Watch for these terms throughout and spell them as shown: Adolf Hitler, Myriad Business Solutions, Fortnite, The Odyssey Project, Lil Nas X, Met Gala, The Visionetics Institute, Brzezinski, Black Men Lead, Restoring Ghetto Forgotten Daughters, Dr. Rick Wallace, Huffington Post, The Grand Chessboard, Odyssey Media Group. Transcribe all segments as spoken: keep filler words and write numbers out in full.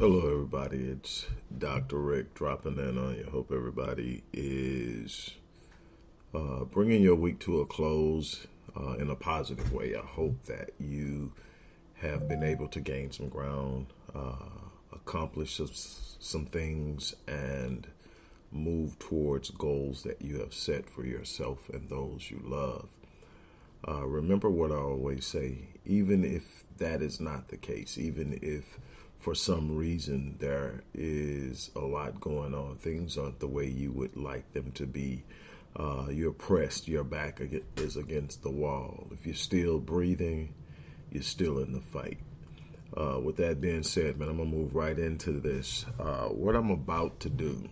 Hello everybody, it's Doctor Rick dropping in on you. Hope everybody is uh, bringing your week to a close uh, in a positive way. I hope that you have been able to gain some ground, uh, accomplish some, some things, and move towards goals that you have set for yourself and those you love. Uh, remember what I always say, even if that is not the case, even if for some reason there is a lot going on, things aren't the way you would like them to be, uh, you're pressed, your back is against the wall, if you're still breathing, you're still in the fight. Uh, with that being said, man, I'm going to move right into this. Uh, what I'm about to do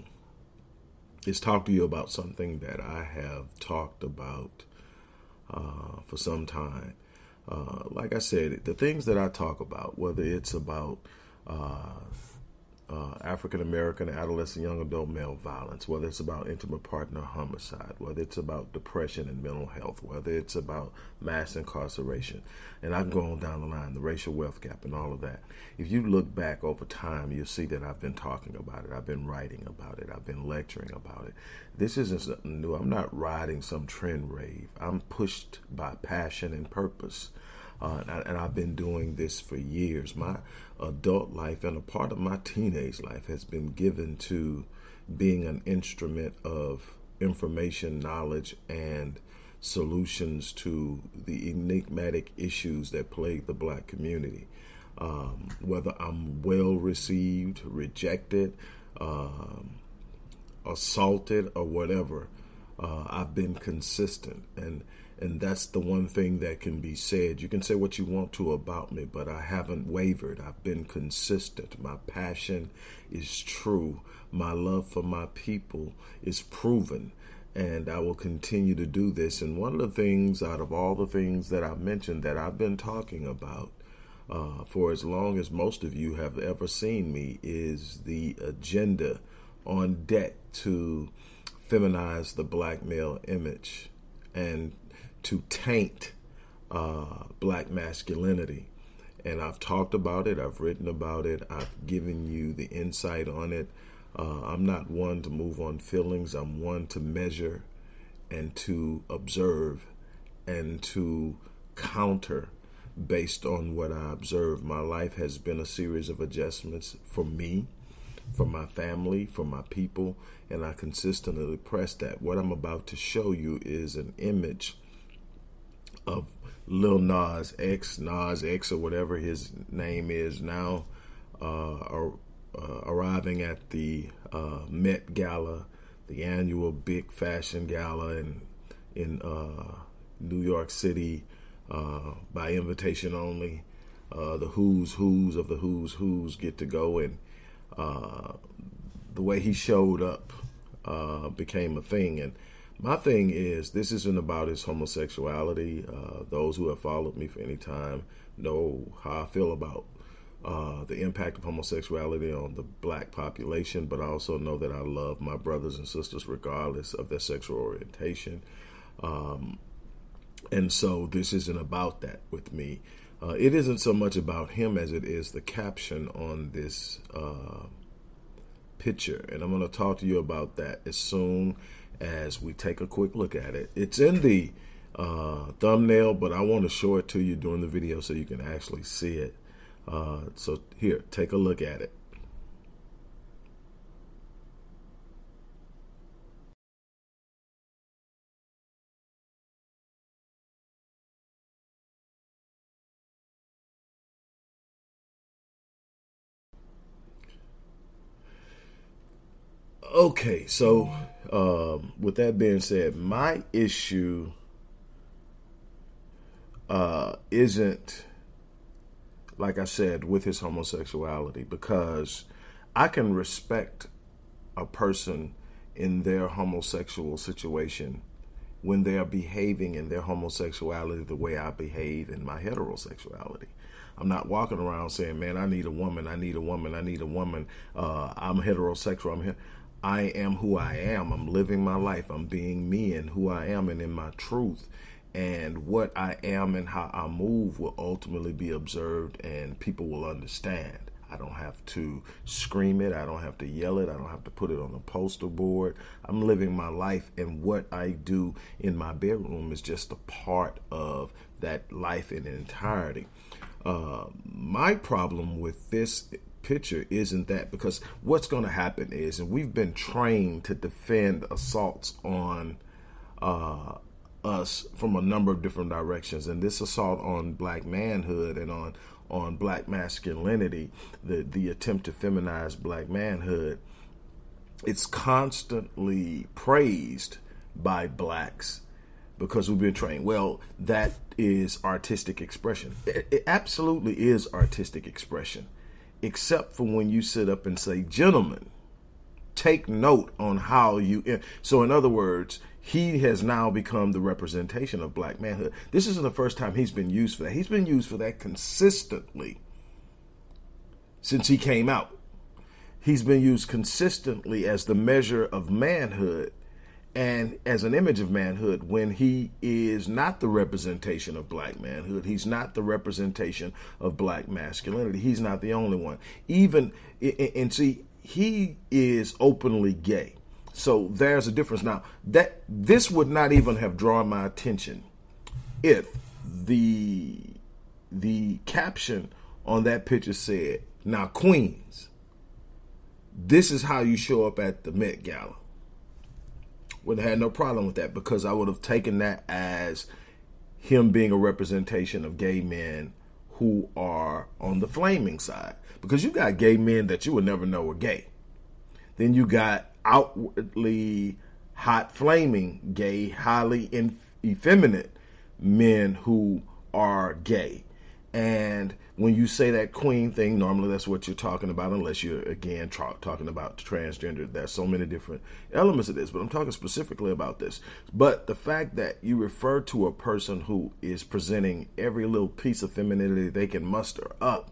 is talk to you about something that I have talked about uh, for some time. Uh, like I said, the things that I talk about, whether it's about Uh, uh, African-American, adolescent, young adult male violence, whether it's about intimate partner homicide, whether it's about depression and mental health, whether it's about mass incarceration, and I can go on down the line, the racial wealth gap and all of that. If you look back over time, you'll see that I've been talking about it. I've been writing about it. I've been lecturing about it. This isn't something new. I'm not riding some trend rave. I'm pushed by passion and purpose. Uh, and, I, and I've been doing this for years. My adult life and a part of my teenage life has been given to being an instrument of information, knowledge, and solutions to the enigmatic issues that plague the black community. Um, whether I'm well received, rejected, um, assaulted, or whatever, uh, I've been consistent. And And that's the one thing that can be said. You can say what you want to about me, but I haven't wavered. I've been consistent. My passion is true. My love for my people is proven. And I will continue to do this. And one of the things out of all the things that I mentioned that I've been talking about uh, for as long as most of you have ever seen me is the agenda on deck to feminize the black male image and to taint uh, black masculinity. And I've talked about it. I've written about it. I've given you the insight on it. Uh, I'm not one to move on feelings. I'm one to measure and to observe and to counter based on what I observe. My life has been a series of adjustments for me, for my family, for my people, and I consistently press that. What I'm about to show you is an image of Lil Nas X, Nas X or whatever his name is now, uh, ar- uh, arriving at the uh, Met Gala, the annual big fashion gala in, in uh, New York City, uh, by invitation only. Uh, the who's who's of the who's who's get to go, and uh, the way he showed up uh, became a thing. And my thing is, this isn't about his homosexuality. Uh, those who have followed me for any time know how I feel about uh, the impact of homosexuality on the black population, but I also know that I love my brothers and sisters regardless of their sexual orientation. Um, and so this isn't about that with me. Uh, it isn't so much about him as it is the caption on this uh, picture. And I'm going to talk to you about that as soon as we take a quick look at it. It's in the uh, thumbnail, but I want to show it to you during the video so you can actually see it. Uh, so here, take a look at it. Okay, so um, with that being said, my issue uh, isn't, like I said, with his homosexuality, because I can respect a person in their homosexual situation when they are behaving in their homosexuality the way I behave in my heterosexuality. I'm not walking around saying, man, I need a woman, I need a woman, I need a woman, uh, I'm heterosexual, I'm here. I am who I am. I'm living my life. I'm being me and who I am and in my truth. And what I am and how I move will ultimately be observed and people will understand. I don't have to scream it. I don't have to yell it. I don't have to put it on the poster board. I'm living my life, and what I do in my bedroom is just a part of that life in entirety. Uh, my problem with this picture isn't that, because what's going to happen is, and we've been trained to defend assaults on uh, us from a number of different directions, and this assault on black manhood and on on black masculinity, the the attempt to feminize black manhood, it's constantly praised by blacks because we've been trained, well, that is artistic expression. It, it absolutely is artistic expression, except for when you sit up and say, gentlemen, take note on how you... So in other words, he has now become the representation of black manhood. This isn't the first time he's been used for that. He's been used for that consistently since he came out. He's been used consistently as the measure of manhood and as an image of manhood when he is not the representation of black manhood. He's not the representation of black masculinity. He's not the only one. Even, and see, he is openly gay. So there's a difference. Now, that this would not even have drawn my attention if the the caption on that picture said, now, Queens, this is how you show up at the Met Gala. Would have had no problem with that, because I would have taken that as him being a representation of gay men who are on the flaming side. Because you got gay men that you would never know were gay. Then you got outwardly hot, flaming, gay, highly inf- effeminate men who are gay. And when you say that queen thing, normally that's what you're talking about, unless you're, again, tra- talking about transgender. There's so many different elements of this, but I'm talking specifically about this. But the fact that you refer to a person who is presenting every little piece of femininity they can muster up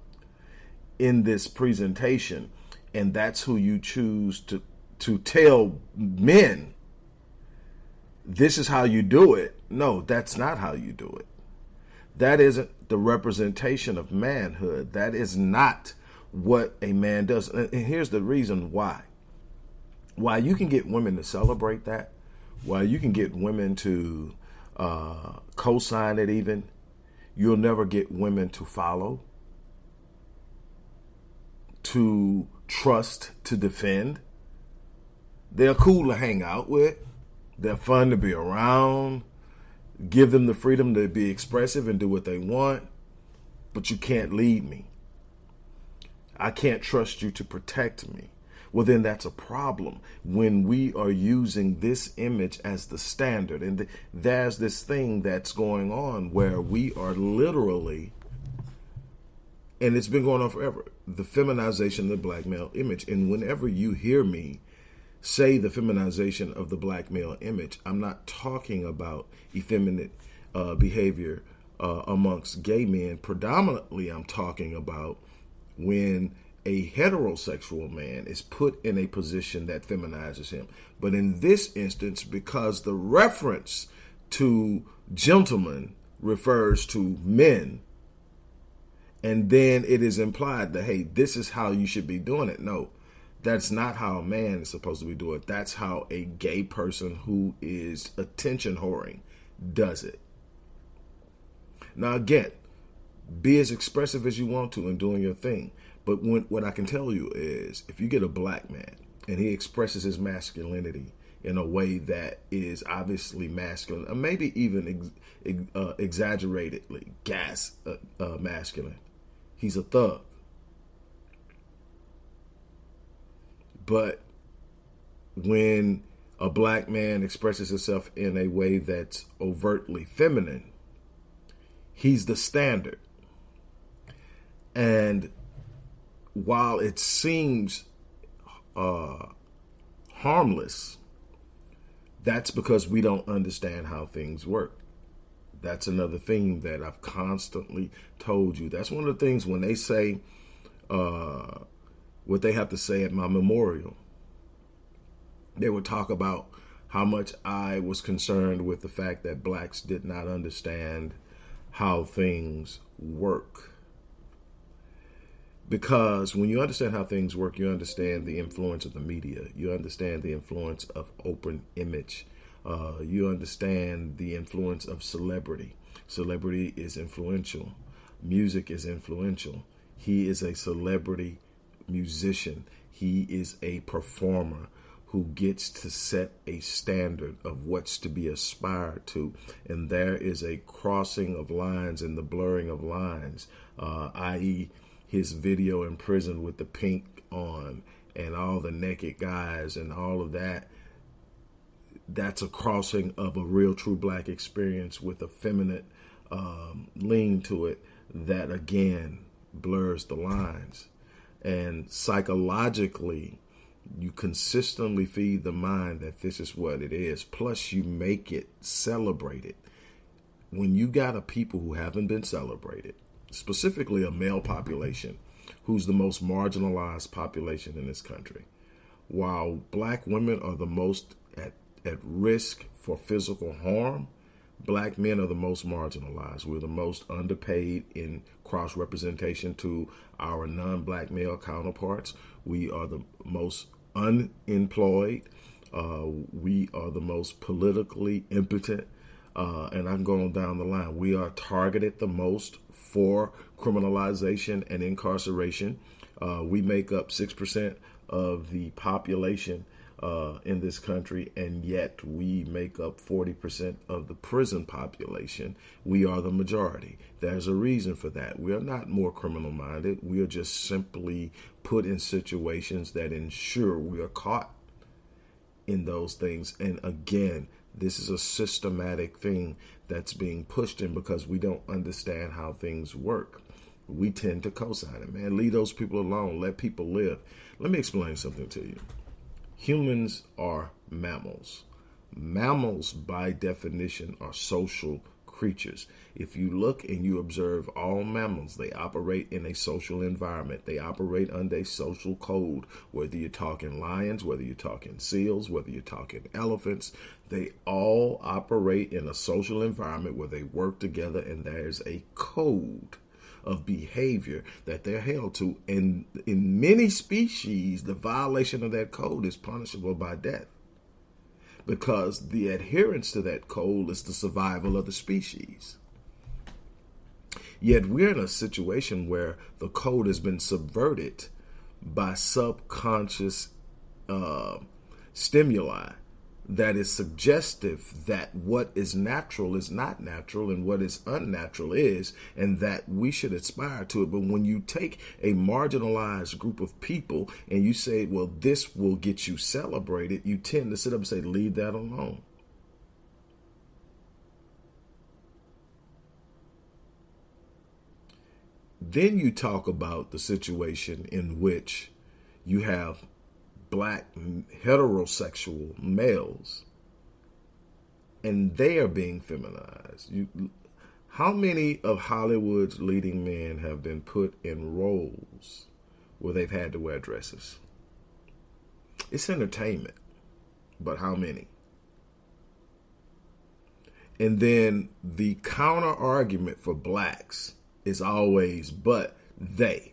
in this presentation, and that's who you choose to to tell men, this is how you do it. No, that's not how you do it. That isn't the representation of manhood. That is not what a man does. And here's the reason why. Why you can get women to celebrate that, why you can get women to uh, co-sign it even, you'll never get women to follow, to trust, to defend. They're cool to hang out with. They're fun to be around. Give them the freedom to be expressive and do what they want. But you can't lead me. I can't trust you to protect me. Well, then that's a problem when we are using this image as the standard. And th- there's this thing that's going on where we are literally, and it's been going on forever, the feminization of the black male image. And whenever you hear me say the feminization of the black male image, I'm not talking about effeminate uh, behavior uh, amongst gay men. Predominantly, I'm talking about when a heterosexual man is put in a position that feminizes him. But in this instance, because the reference to gentlemen refers to men, and then it is implied that, hey, this is how you should be doing it. No. That's not how a man is supposed to be doing it. That's how a gay person who is attention whoring does it. Now, again, be as expressive as you want to in doing your thing. But when, what I can tell you is, if you get a black man and he expresses his masculinity in a way that is obviously masculine, or maybe even ex, uh, exaggeratedly gas uh, uh, masculine, he's a thug. But when a black man expresses himself in a way that's overtly feminine, he's the standard. And while it seems uh, harmless, that's because we don't understand how things work. That's another thing that I've constantly told you. That's one of the things when they say... Uh, what they have to say at my memorial. They would talk about how much I was concerned with the fact that blacks did not understand how things work. Because when you understand how things work, you understand the influence of the media. You understand the influence of open image. Uh, you understand the influence of celebrity. Celebrity is influential. Music is influential. He is a celebrity musician. He is a performer who gets to set a standard of what's to be aspired to. And there is a crossing of lines and the blurring of lines, uh, that is his video in prison with the pink on and all the naked guys and all of that. That's a crossing of a real true black experience with a feminine um, lean to it that, again, blurs the lines. And psychologically, you consistently feed the mind that this is what it is. Plus, you make it celebrated. When you got a people who haven't been celebrated, specifically a male population, who's the most marginalized population in this country, while black women are the most at, at risk for physical harm, black men are the most marginalized. We're the most underpaid in cross-representation to our non-black male counterparts. We are the most unemployed. Uh, we are the most politically impotent. Uh, and I'm going down the line. We are targeted the most for criminalization and incarceration. Uh, we make up six percent of the population uh, in this country, and yet we make up forty percent of the prison population. We are the majority. There's a reason for that. We are not more criminal-minded. We are just simply put in situations that ensure we are caught in those things. And again, this is a systematic thing that's being pushed in because we don't understand how things work. We tend to co-sign it, man. Leave those people alone. Let people live. Let me explain something to you. Humans are mammals. Mammals, by definition, are social creatures. If you look and you observe all mammals, they operate in a social environment. They operate under a social code, whether you're talking lions, whether you're talking seals, whether you're talking elephants. They all operate in a social environment where they work together, and there's a code of behavior that they're held to. And in many species, the violation of that code is punishable by death, because the adherence to that code is the survival of the species. Yet we're in a situation where the code has been subverted by subconscious uh, stimuli that is suggestive that what is natural is not natural and what is unnatural is, and that we should aspire to it. But when you take a marginalized group of people and you say, well, this will get you celebrated, you tend to sit up and say, leave that alone. Then you talk about the situation in which you have black heterosexual males, and they are being feminized. You, how many of Hollywood's leading men have been put in roles where they've had to wear dresses? It's entertainment, but how many? And then the counter argument for blacks is always, but they.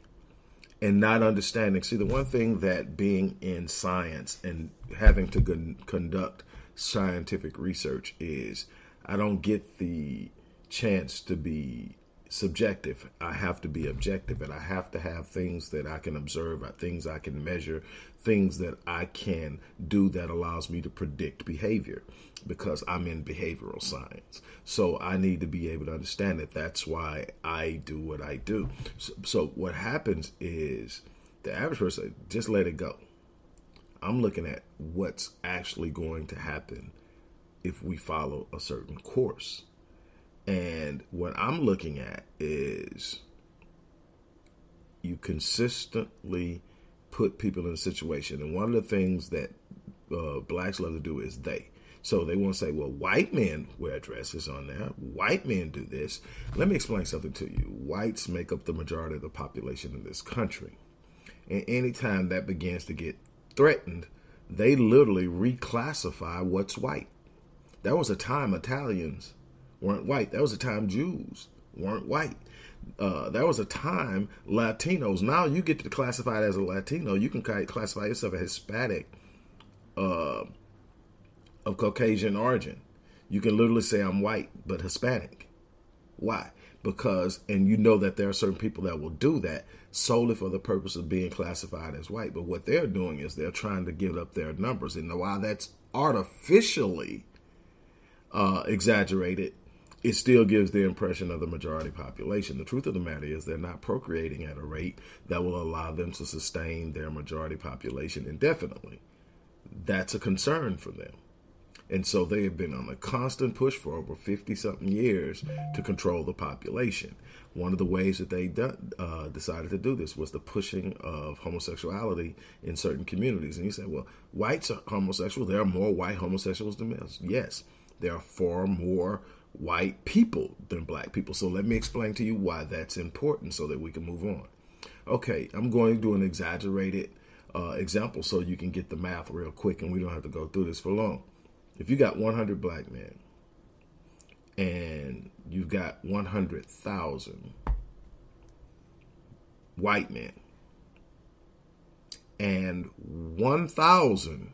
And not understanding. See, the one thing that being in science and having to con- conduct scientific research is, I don't get the chance to be subjective. I have to be objective, and I have to have things that I can observe, things I can measure, things that I can do that allows me to predict behavior, because I'm in behavioral science. So I need to be able to understand it. That's why I do what I do. So, so what happens is the average person, just let it go. I'm looking at what's actually going to happen if we follow a certain course. And what I'm looking at is you consistently put people in a situation. And one of the things that uh, blacks love to do is they. So they want to say, well, white men wear dresses on there. White men do this. Let me explain something to you. Whites make up the majority of the population in this country. And anytime that begins to get threatened, they literally reclassify what's white. There was a time Italians weren't white. There was a time Jews weren't white. Uh, that was a time Latinos, now you get to classify it as a Latino, you can classify yourself as Hispanic uh, of Caucasian origin. You can literally say I'm white, but Hispanic. Why? Because, and you know that there are certain people that will do that solely for the purpose of being classified as white. But what they're doing is they're trying to give up their numbers. And while that's artificially uh, exaggerated, it still gives the impression of the majority population. The truth of the matter is they're not procreating at a rate that will allow them to sustain their majority population indefinitely. That's a concern for them. And so they have been on a constant push for over fifty-something years to control the population. One of the ways that they done, uh, decided to do this was the pushing of homosexuality in certain communities. And you say, well, whites are homosexual. There are more white homosexuals than males. Yes, there are far more white people than black people. So let me explain to you why that's important so that we can move on. Okay, I'm going to do an exaggerated uh, example so you can get the math real quick and we don't have to go through this for long. If you got one hundred black men and you've got one hundred thousand white men and one thousand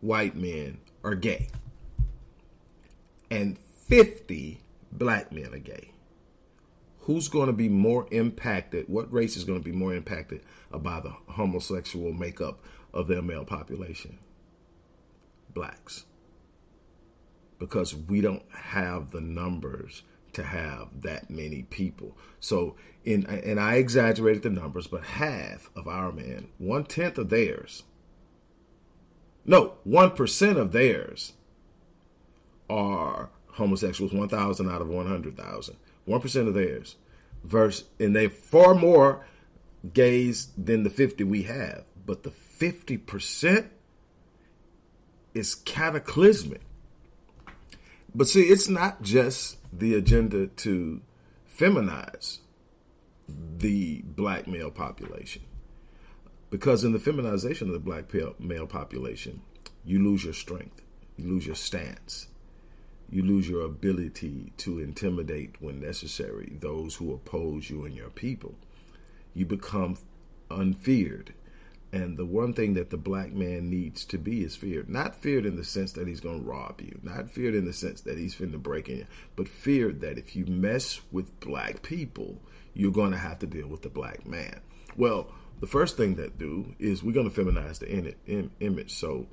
white men are gay and fifty black men are gay, who's going to be more impacted? What race is going to be more impacted by the homosexual makeup of their male population? Blacks. Because we don't have the numbers to have that many people. So, in, and I exaggerated the numbers, but half of our men, one-tenth of theirs, no, one percent of theirs are homosexuals, one thousand out of one hundred thousand. one percent of theirs. Versus, and they're far more gays than the fifty we have. But the fifty percent is cataclysmic. But see, it's not just the agenda to feminize the black male population. Because in the feminization of the black male population, you lose your strength, you lose your stance, you lose your ability to intimidate when necessary those who oppose you and your people. You become unfeared. And the one thing that the black man needs to be is feared. Not feared in the sense that he's going to rob you. Not feared in the sense that he's finna break in you. But feared that if you mess with black people, you're going to have to deal with the black man. Well, the first thing that do is we're going to feminize the image. So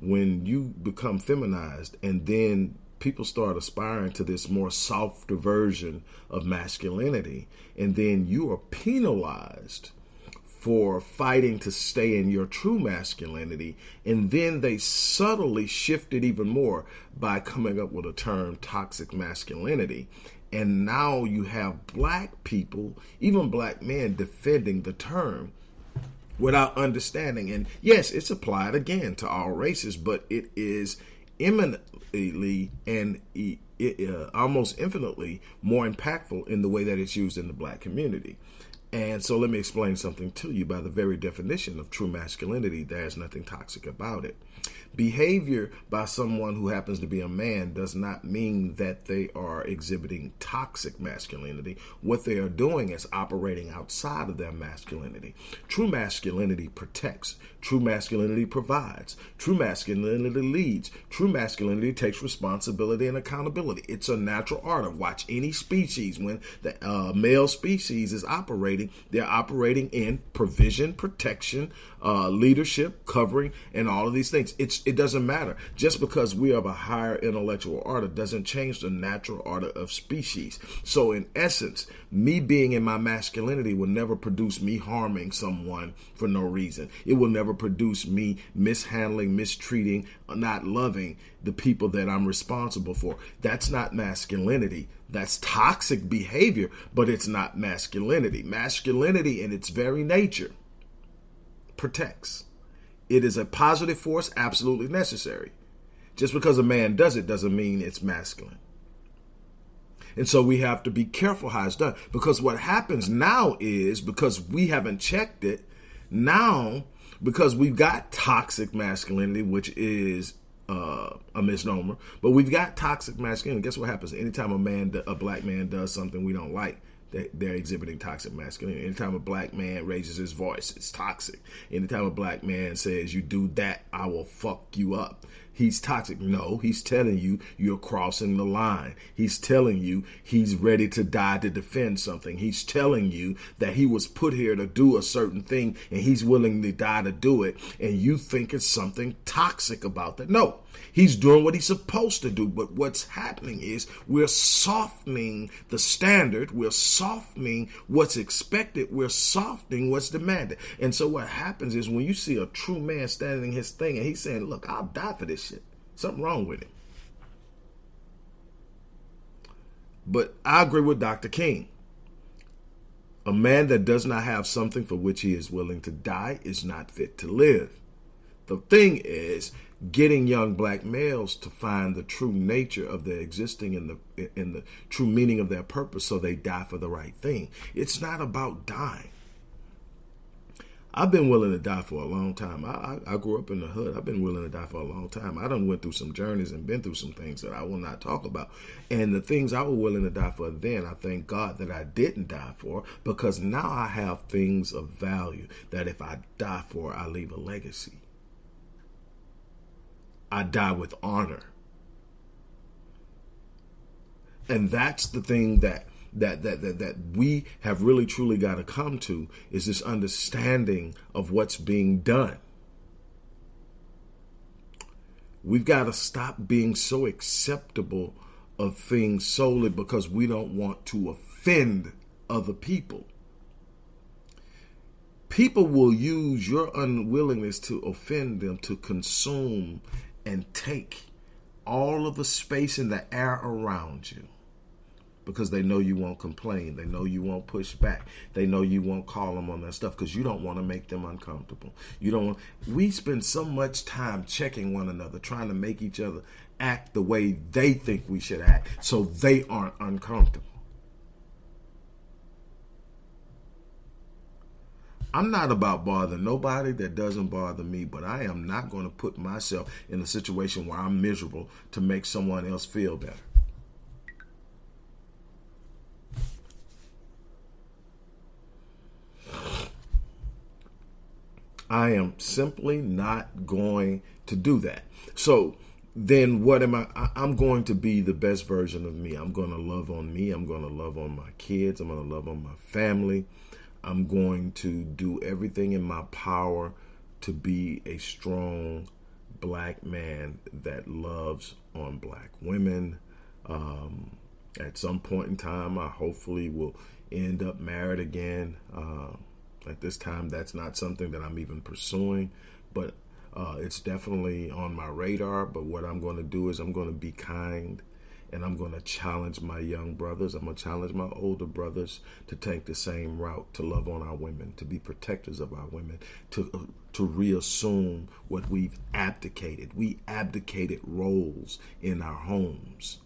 when you become feminized and then people start aspiring to this more softer version of masculinity, and then you are penalized for fighting to stay in your true masculinity. And then they subtly shift it even more by coming up with a term, toxic masculinity. And now you have black people, even black men, defending the term without understanding. And yes, it's applied again to all races, but it is eminently and almost infinitely more impactful in the way that it's used in the black community. And so let me explain something to you. By the very definition of true masculinity, there's nothing toxic about it. Behavior by someone who happens to be a man does not mean that they are exhibiting toxic masculinity. What they are doing is operating outside of their masculinity. True masculinity protects. True masculinity provides. True masculinity leads. True masculinity takes responsibility and accountability. It's a natural order. Watch any species. When the uh, male species is operating, they're operating in provision, protection, uh, leadership, covering, and all of these things. It's, it doesn't matter. Just because we have a higher intellectual order doesn't change the natural order of species. So in essence, me being in my masculinity will never produce me harming someone for no reason. It will never produce me mishandling, mistreating, or not loving the people that I'm responsible for. That's not masculinity. That's toxic behavior, but it's not masculinity. Masculinity in its very nature protects. It is a positive force, absolutely necessary. Just because a man does it doesn't mean it's masculine. And so we have to be careful how it's done. Because what happens now is, because we haven't checked it, now because we've got toxic masculinity, which is uh, a misnomer, but we've got toxic masculinity. Guess what happens? Anytime a man, a black man does something we don't like, they're exhibiting toxic masculinity. Anytime a black man raises his voice, it's toxic. Anytime a black man says, you do that, I will fuck you up, he's toxic. No, he's telling you you're crossing the line. He's telling you he's ready to die to defend something. He's telling you that he was put here to do a certain thing and he's willing to die to do it. And you think it's something toxic about that. No, he's doing what he's supposed to do. But what's happening is we're softening the standard. We're softening what's expected. We're softening what's demanded. And so what happens is when you see a true man standing his thing and he's saying, look, I'll die for this shit, something wrong with it. But I agree with Doctor King. A man that does not have something for which he is willing to die is not fit to live. The thing is, getting young black males to find the true nature of their existing and the in the true meaning of their purpose, so they die for the right thing. It's not about dying. I've been willing to die for a long time. I, I, I grew up in the hood. I've been willing to die for a long time. I done went through some journeys and been through some things that I will not talk about. And the things I was willing to die for then, I thank God that I didn't die for, because now I have things of value that if I die for, I leave a legacy. I die with honor. And that's the thing that That, that that that we have really truly got to come to, is this understanding of what's being done. We've got to stop being so acceptable of things solely because we don't want to offend other people. People will use your unwillingness to offend them to consume and take all of the space in the air around you. Because they know you won't complain. They know you won't push back. They know you won't call them on that stuff because you don't want to make them uncomfortable. You don't want, we spend so much time checking one another, trying to make each other act the way they think we should act so they aren't uncomfortable. I'm not about bothering nobody that doesn't bother me, but I am not going to put myself in a situation where I'm miserable to make someone else feel better. I am simply not going to do that. So then what am I? I I'm going to be the best version of me. I'm going to love on me. I'm going to love on my kids. I'm going to love on my family. I'm going to do everything in my power to be a strong black man that loves on black women. Um, at some point in time, I hopefully will end up married again. Uh, At this time, that's not something that I'm even pursuing, but uh, it's definitely on my radar. But what I'm going to do is I'm going to be kind, and I'm going to challenge my young brothers. I'm going to challenge my older brothers to take the same route, to love on our women, to be protectors of our women, to uh, to reassume what we've abdicated. We abdicated roles in our homes,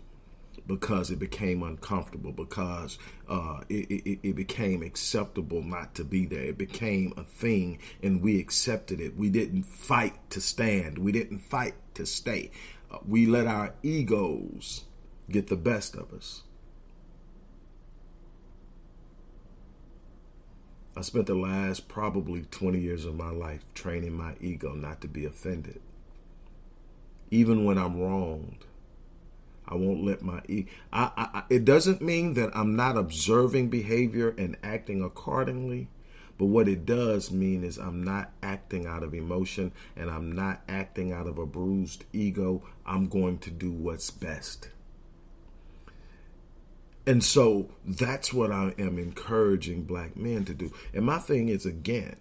because it became uncomfortable, because uh, it, it, it became acceptable not to be there. It became a thing, and we accepted it. We didn't fight to stand. We didn't fight to stay. Uh, we let our egos get the best of us. I spent the last probably twenty years of my life training my ego not to be offended. Even when I'm wronged, I won't let my ego. I, I, it doesn't mean that I'm not observing behavior and acting accordingly, but what it does mean is I'm not acting out of emotion, and I'm not acting out of a bruised ego. I'm going to do what's best. And so that's what I am encouraging black men to do. And my thing is, again,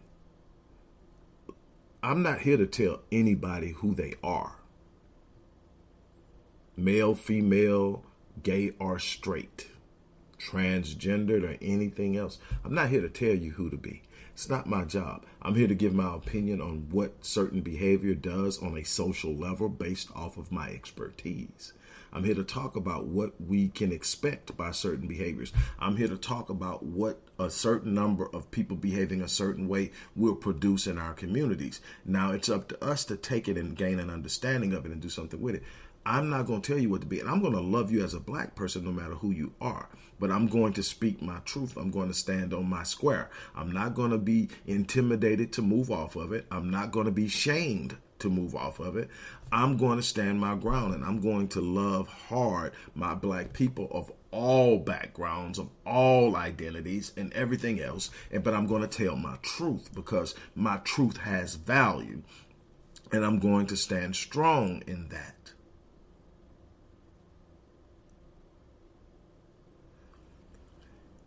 I'm not here to tell anybody who they are. Male, female, gay or straight, transgendered or anything else. I'm not here to tell you who to be. It's not my job. I'm here to give my opinion on what certain behavior does on a social level based off of my expertise. I'm here to talk about what we can expect by certain behaviors. I'm here to talk about what a certain number of people behaving a certain way will produce in our communities. Now it's up to us to take it and gain an understanding of it and do something with it. I'm not going to tell you what to be. And I'm going to love you as a black person no matter who you are. But I'm going to speak my truth. I'm going to stand on my square. I'm not going to be intimidated to move off of it. I'm not going to be shamed to move off of it. I'm going to stand my ground, and I'm going to love hard my black people of all backgrounds, of all identities and everything else. And but I'm going to tell my truth, because my truth has value, and I'm going to stand strong in that.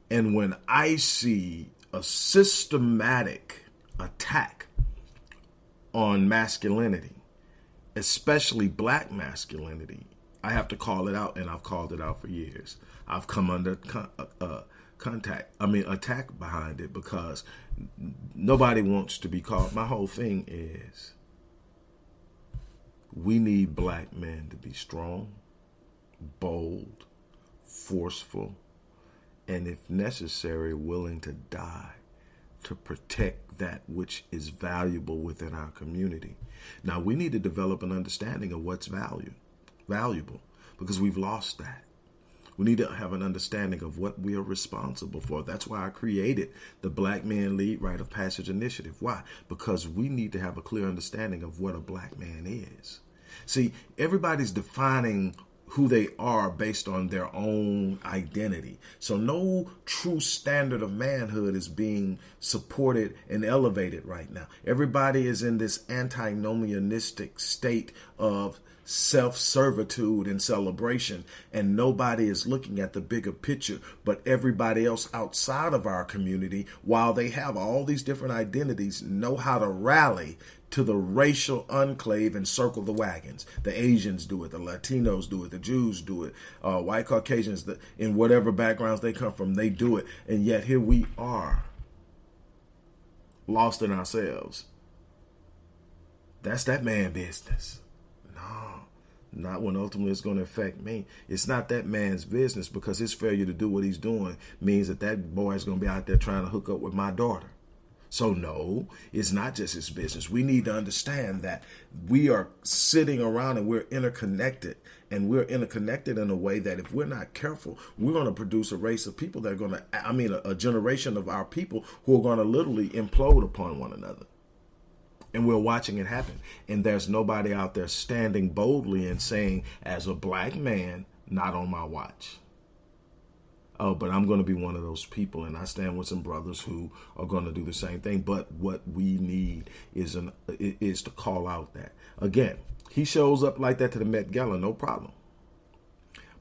And when I see a systematic attack on masculinity, especially black masculinity, I have to call it out, and I've called it out for years. I've come under con- uh, contact, I mean, attack behind it, because nobody wants to be called. My whole thing is, we need black men to be strong, bold, forceful, and if necessary, willing to die to protect that which is valuable within our community. Now, we need to develop an understanding of what's value, valuable, because we've lost that. We need to have an understanding of what we are responsible for. That's why I created the Black Men Lead Rite of Passage Initiative. Why? Because we need to have a clear understanding of what a black man is. See, everybody's defining who they are based on their own identity. So no true standard of manhood is being supported and elevated right now. Everybody is in this antinomianistic state of self-servitude and celebration, and nobody is looking at the bigger picture, but everybody else outside of our community, while they have all these different identities, know how to rally to the racial enclave and circle the wagons. The Asians do it, the Latinos do it, the Jews do it, uh, white Caucasians, the, in whatever backgrounds they come from, they do it. And yet here we are, lost in ourselves. That's that man business. No, not when ultimately it's going to affect me. It's not that man's business, because his failure to do what he's doing means that that boy is going to be out there trying to hook up with my daughter. So no, it's not just his business. We need to understand that we are sitting around and we're interconnected, and we're interconnected in a way that if we're not careful, we're going to produce a race of people that are going to, I mean, a, a generation of our people who are going to literally implode upon one another. And we're watching it happen. And there's nobody out there standing boldly and saying, as a black man, not on my watch. Oh, but I'm going to be one of those people, and I stand with some brothers who are going to do the same thing. But what we need is an is to call out that. Again, he shows up like that to the Met Gala, no problem.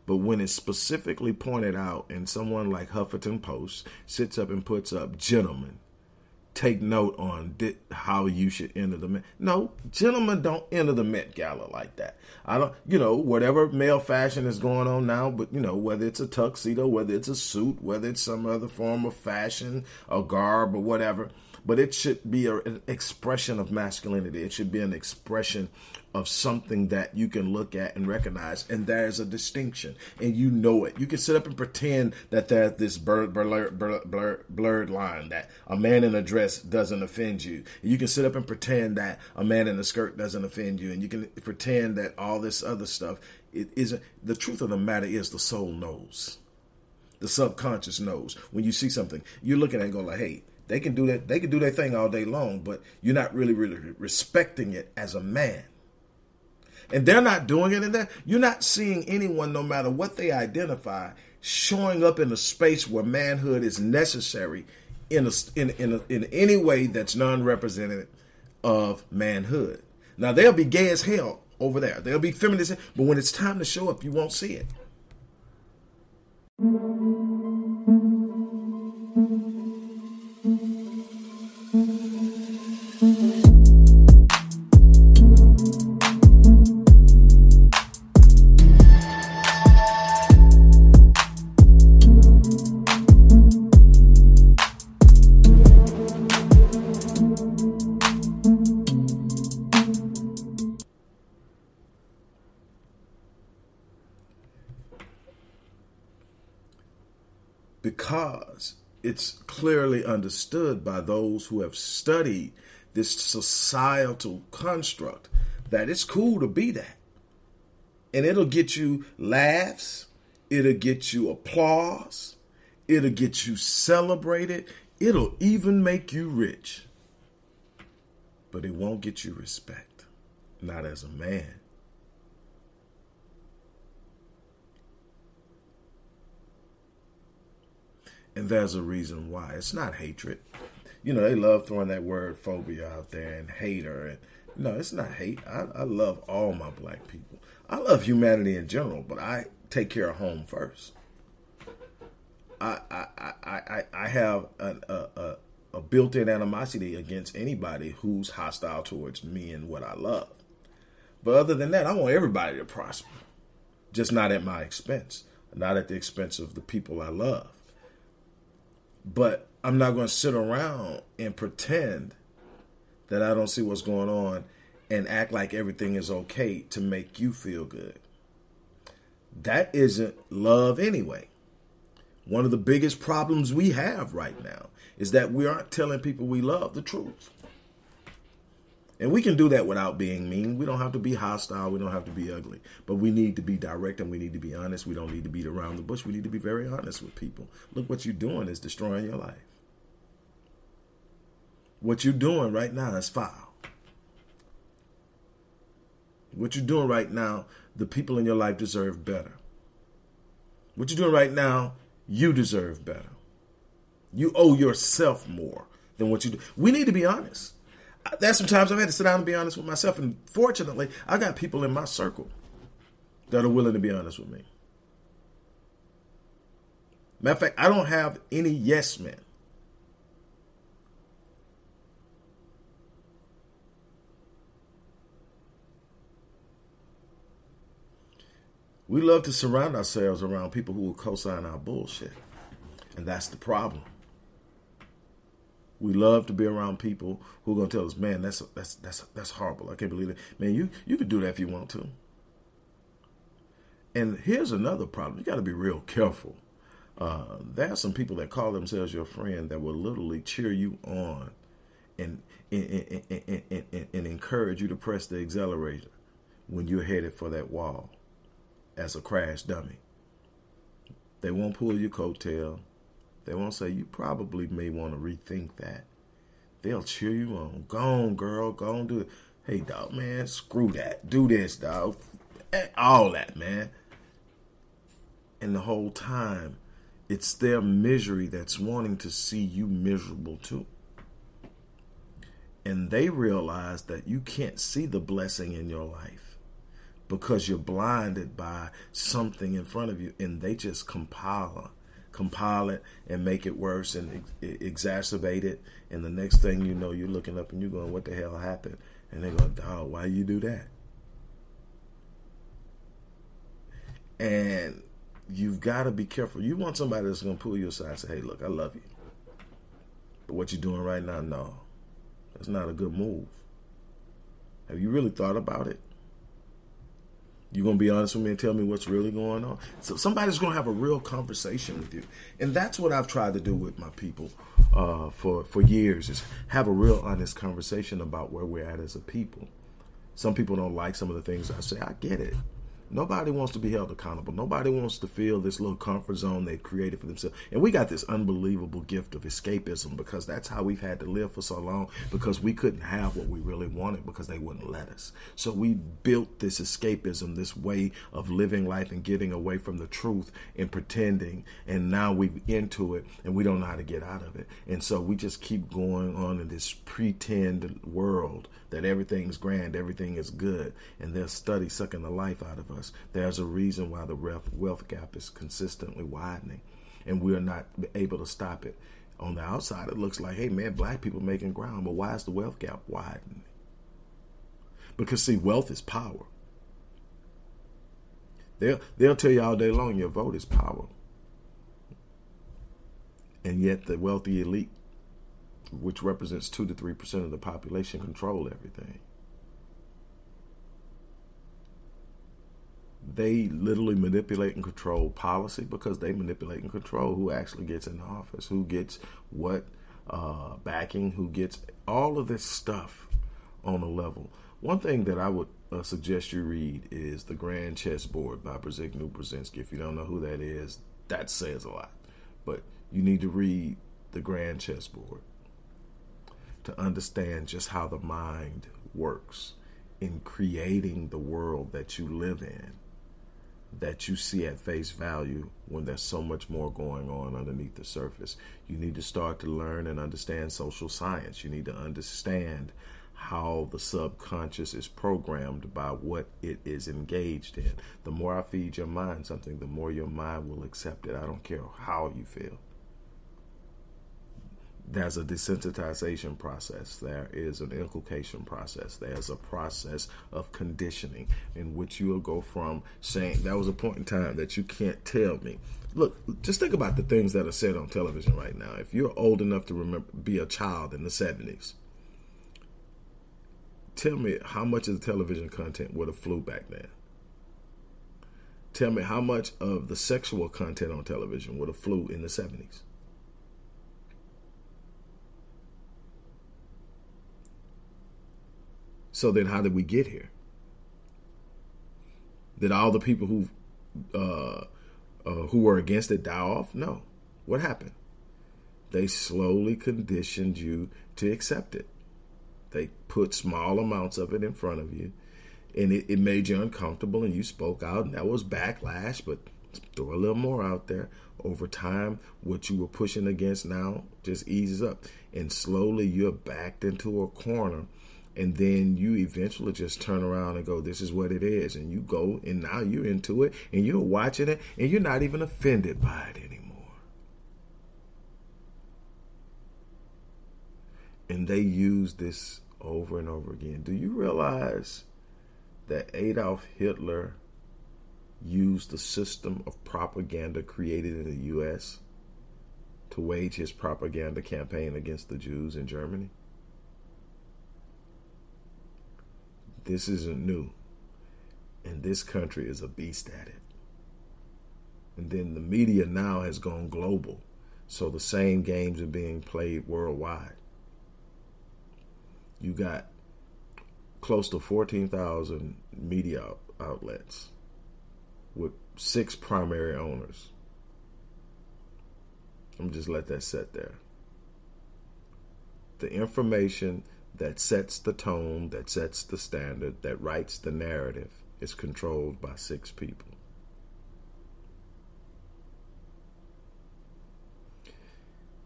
But when it's specifically pointed out, and someone like Huffington Post sits up and puts up, gentlemen, take note on di- how you should enter the Met. No, gentlemen don't enter the Met Gala like that. I don't, you know, whatever male fashion is going on now, but, you know, whether it's a tuxedo, whether it's a suit, whether it's some other form of fashion, a garb or whatever, but it should be a, an expression of masculinity. It should be an expression of something that you can look at and recognize, and there's a distinction, and you know it. You can sit up and pretend that there's this blur, blur, blur, blur, blurred line, that a man in a dress doesn't offend you. And you can sit up and pretend that a man in a skirt doesn't offend you, and you can pretend that all this other stuff it isn't. The truth of the matter is, the soul knows. The subconscious knows. When you see something, you're looking at it and going like, hey, they can do that. They can do their thing all day long, but you're not really, really respecting it as a man. And they're not doing it in there. You're not seeing anyone, no matter what they identify, showing up in a space where manhood is necessary in a, in in, a, in any way that's non-representative of manhood. Now, they'll be gay as hell over there. They'll be feminist. But when it's time to show up, you won't see it. Because it's clearly understood by those who have studied this societal construct that it's cool to be that. And it'll get you laughs. It'll get you applause. It'll get you celebrated. It'll even make you rich. But it won't get you respect. Not as a man. And there's a reason why. It's not hatred. You know, they love throwing that word phobia out there and hater. And, no, it's not hate. I, I love all my black people. I love humanity in general, but I take care of home first. I I I, I have an, a, a, a built-in animosity against anybody who's hostile towards me and what I love. But other than that, I want everybody to prosper. Just not at my expense. Not at the expense of the people I love. But I'm not going to sit around and pretend that I don't see what's going on and act like everything is okay to make you feel good. That isn't love anyway. One of the biggest problems we have right now is that we aren't telling people we love the truth. And we can do that without being mean. We don't have to be hostile. We don't have to be ugly. But we need to be direct and we need to be honest. We don't need to beat around the bush. We need to be very honest with people. Look, what you're doing is destroying your life. What you're doing right now is foul. What you're doing right now, the people in your life deserve better. What you're doing right now, you deserve better. You owe yourself more than what you do. We need to be honest. That's sometimes I've had to sit down and be honest with myself. And fortunately, I got people in my circle that are willing to be honest with me. Matter of fact, I don't have any yes men. We love to surround ourselves around people who will co-sign our bullshit. And that's the problem. We love to be around people who are going to tell us, man, that's that's that's that's horrible. I can't believe it. Man, you, you can do that if you want to. And here's another problem. You got to be real careful. Uh, there are some people that call themselves your friend that will literally cheer you on and, and, and, and, and, and, and encourage you to press the accelerator when you're headed for that wall as a crash dummy. They won't pull your coattail. They won't say, you probably may want to rethink that. They'll cheer you on. Go on, girl. Go on, do it. Hey, dog, man, screw that. Do this, dog. All that, man. And the whole time, it's their misery that's wanting to see you miserable, too. And they realize that you can't see the blessing in your life because you're blinded by something in front of you, and they just compile compile it and make it worse and ex- exacerbate it. And the next thing you know, you're looking up and you're going, what the hell happened? And they're going, dog, why you do that? And you've got to be careful. You want somebody that's going to pull you aside and say, hey, look, I love you. But what you're doing right now, no. That's not a good move. Have you really thought about it? You're going to be honest with me and tell me what's really going on? So somebody's going to have a real conversation with you. And that's what I've tried to do with my people uh, for, for years, is have a real honest conversation about where we're at as a people. Some people don't like some of the things I say. I get it. Nobody wants to be held accountable. Nobody wants to feel this little comfort zone they've created for themselves. And we got this unbelievable gift of escapism because that's how we've had to live for so long, because we couldn't have what we really wanted because they wouldn't let us. So we built this escapism, this way of living life and getting away from the truth and pretending. And now we're into it and we don't know how to get out of it. And so we just keep going on in this pretend world that everything's grand, everything is good. And they'll study sucking the life out of us. There's a reason why the wealth gap is consistently widening, and we're not able to stop it. On the outside, it looks like, hey, man, black people making ground, but why is the wealth gap widening? Because, see, wealth is power. They'll, they'll tell you all day long your vote is power. And yet the wealthy elite, which represents two to three percent of the population, control everything. They literally manipulate and control policy because they manipulate and control who actually gets in office, who gets what uh, backing, who gets all of this stuff on a level. One thing that I would uh, suggest you read is The Grand Chessboard by Brzezinski. If you don't know who that is, that says a lot. But you need to read The Grand Chessboard to understand just how the mind works in creating the world that you live in, that you see at face value when there's so much more going on underneath the surface. You need to start to learn and understand social science. You need to understand how the subconscious is programmed by what it is engaged in. The more I feed your mind something, the more your mind will accept it. I don't care how you feel. There's a desensitization process. There is an inculcation process. There's a process of conditioning in which you'll go from saying, that was a point in time that you can't tell me. Look, just think about the things that are said on television right now. If you're old enough to remember, be a child in the seventies, tell me how much of the television content would have flew back then. Tell me how much of the sexual content on television would have flew in the seventies. So then how did we get here? Did all the people who uh, uh, who were against it die off? No. What happened? They slowly conditioned you to accept it. They put small amounts of it in front of you, and it, it made you uncomfortable, and you spoke out, and that was backlash, but throw a little more out there. Over time, what you were pushing against now just eases up, and slowly you're backed into a corner. And then you eventually just turn around and go, this is what it is. And you go, and now you're into it, and you're watching it, and you're not even offended by it anymore. And they use this over and over again. Do you realize that Adolf Hitler used the system of propaganda created in the U S to wage his propaganda campaign against the Jews in Germany? This isn't new, and this country is a beast at it. And then the media now has gone global, so the same games are being played worldwide. You got close to fourteen thousand media outlets with six primary owners. Let me just let that sit there. The information that sets the tone, that sets the standard, that writes the narrative, is controlled by six people.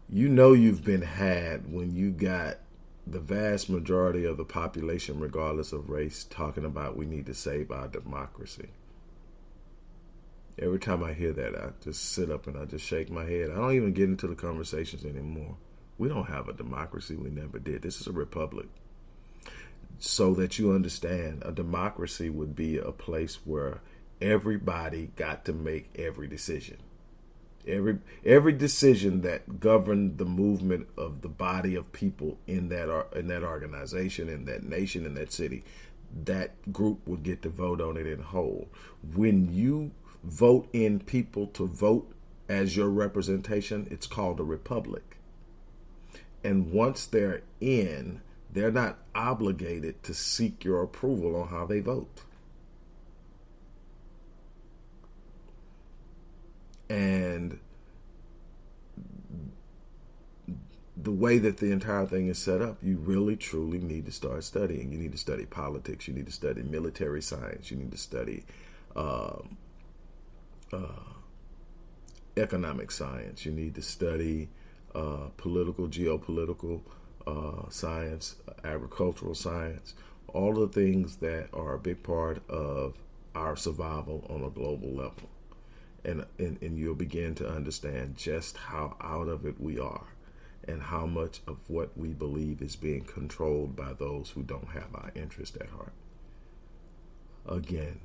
You know you've been had when you got the vast majority of the population, regardless of race, talking about we need to save our democracy. Every time I hear that, I just sit up and I just shake my head. I don't even get into the conversations anymore. We don't have a democracy. We never did. This is a republic. So that you understand, a democracy would be a place where everybody got to make every decision. Every every decision that governed the movement of the body of people in that in that organization, in that nation, in that city, that group would get to vote on it in whole. When you vote in people to vote as your representation, it's called a republic. And once they're in, they're not obligated to seek your approval on how they vote. And the way that the entire thing is set up, you really, truly need to start studying. You need to study politics. You need to study military science. You need to study um, uh, economic science. You need to study Uh, political, geopolitical uh, science, agricultural science, all the things that are a big part of our survival on a global level. And, and and you'll begin to understand just how out of it we are and how much of what we believe is being controlled by those who don't have our interest at heart. Again,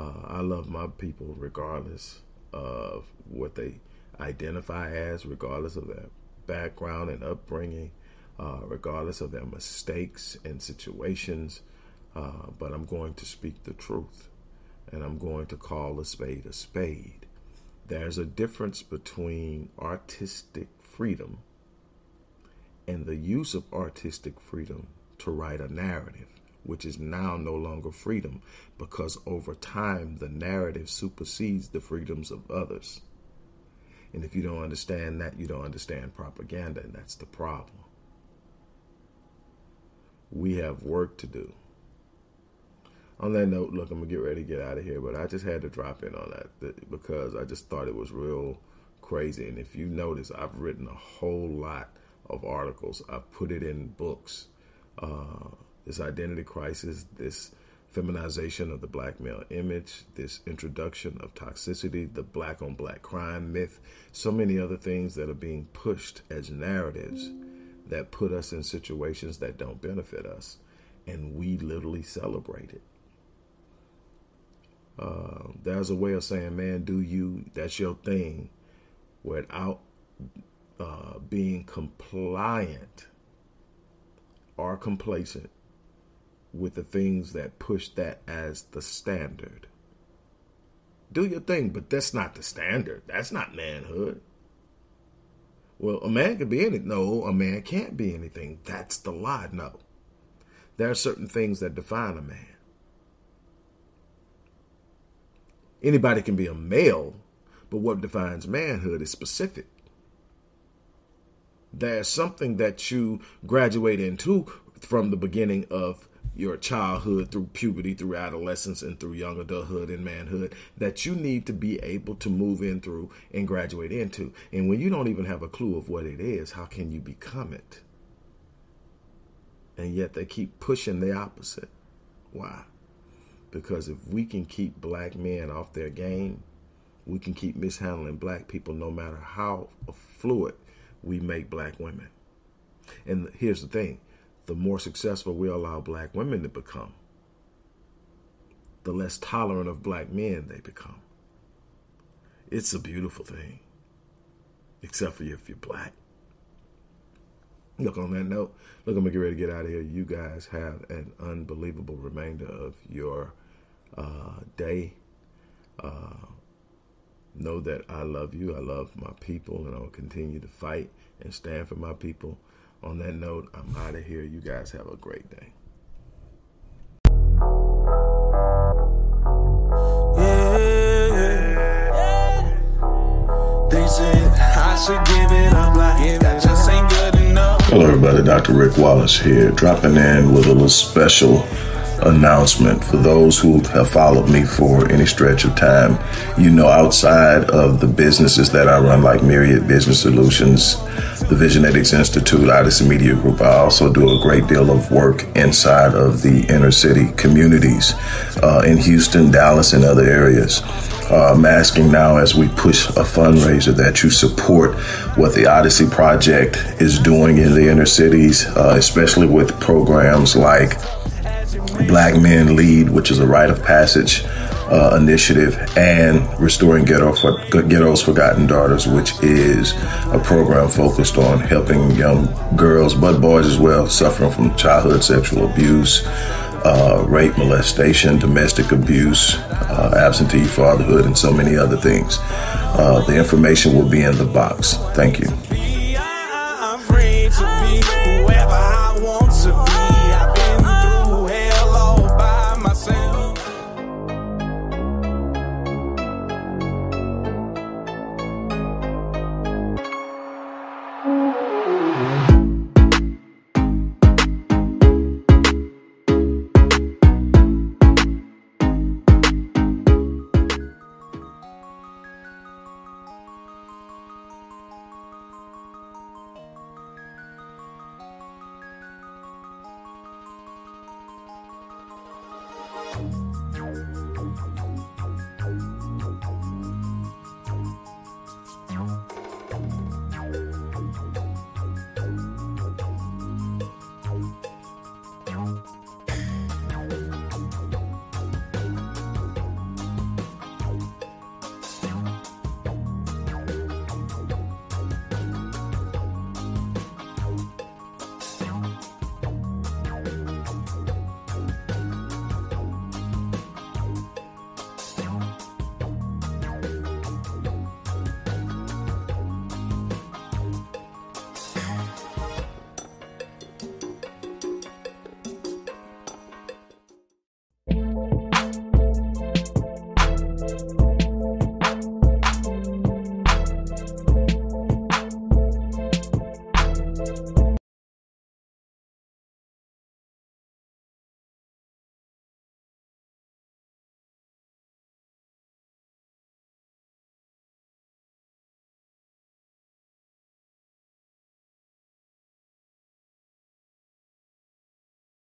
uh, I love my people regardless of what they identify as, regardless of their background and upbringing, uh, regardless of their mistakes and situations, uh, but I'm going to speak the truth, and I'm going to call a spade a spade. There's a difference between artistic freedom and the use of artistic freedom to write a narrative which is now no longer freedom, because over time the narrative supersedes the freedoms of others. And if you don't understand that, you don't understand propaganda, and that's the problem. We have work to do. On that note, look, I'm going to get ready to get out of here, but I just had to drop in on that because I just thought it was real crazy. And if you notice, I've written a whole lot of articles. I've put it in books. Uh, this identity crisis, this feminization of the black male image, this introduction of toxicity, the black on black crime myth, so many other things that are being pushed as narratives that put us in situations that don't benefit us. And we literally celebrate it. Uh, there's a way of saying, man, do you, that's your thing, without uh, being compliant or complacent with the things that push that as the standard. Do your thing, but that's not the standard. That's not manhood. Well, a man can be anything. No, a man can't be anything. That's the lie. No. There are certain things that define a man. Anybody can be a male, but what defines manhood is specific. There's something that you graduate into from the beginning of your childhood through puberty, through adolescence, and through young adulthood and manhood that you need to be able to move in through and graduate into. And when you don't even have a clue of what it is, how can you become it? And yet they keep pushing the opposite. Why? Because if we can keep black men off their game, we can keep mishandling black people no matter how affluent we make black women. And here's the thing. The more successful we allow black women to become, the less tolerant of black men they become. It's a beautiful thing. Except for if you're black. Look, on that note, look, I'm going to get ready to get out of here. You guys have an unbelievable remainder of your uh, day. Uh, know that I love you. I love my people, and I will continue to fight and stand for my people. On that note, I'm out of here. You guys have a great day. Yeah. Yeah. They said I should give it up, like that just ain't good. Hello everybody, Doctor Rick Wallace here, dropping in with a little special announcement. For those who have followed me for any stretch of time, you know outside of the businesses that I run, like Myriad Business Solutions, the Visionetics Institute, Odyssey Media Group, I also do a great deal of work inside of the inner city communities uh, in Houston, Dallas, and other areas. Uh, I'm asking now, as we push a fundraiser, that you support what the Odyssey Project is doing in the inner cities, uh, especially with programs like Black Men Lead, which is a rite of passage uh, initiative, and Restoring Ghetto for, Ghetto's Forgotten Daughters, which is a program focused on helping young girls, but boys as well, suffering from childhood sexual abuse, Uh, rape, molestation, domestic abuse, uh, absentee fatherhood, and so many other things. Uh, the information will be in the box. Thank you. Thank you.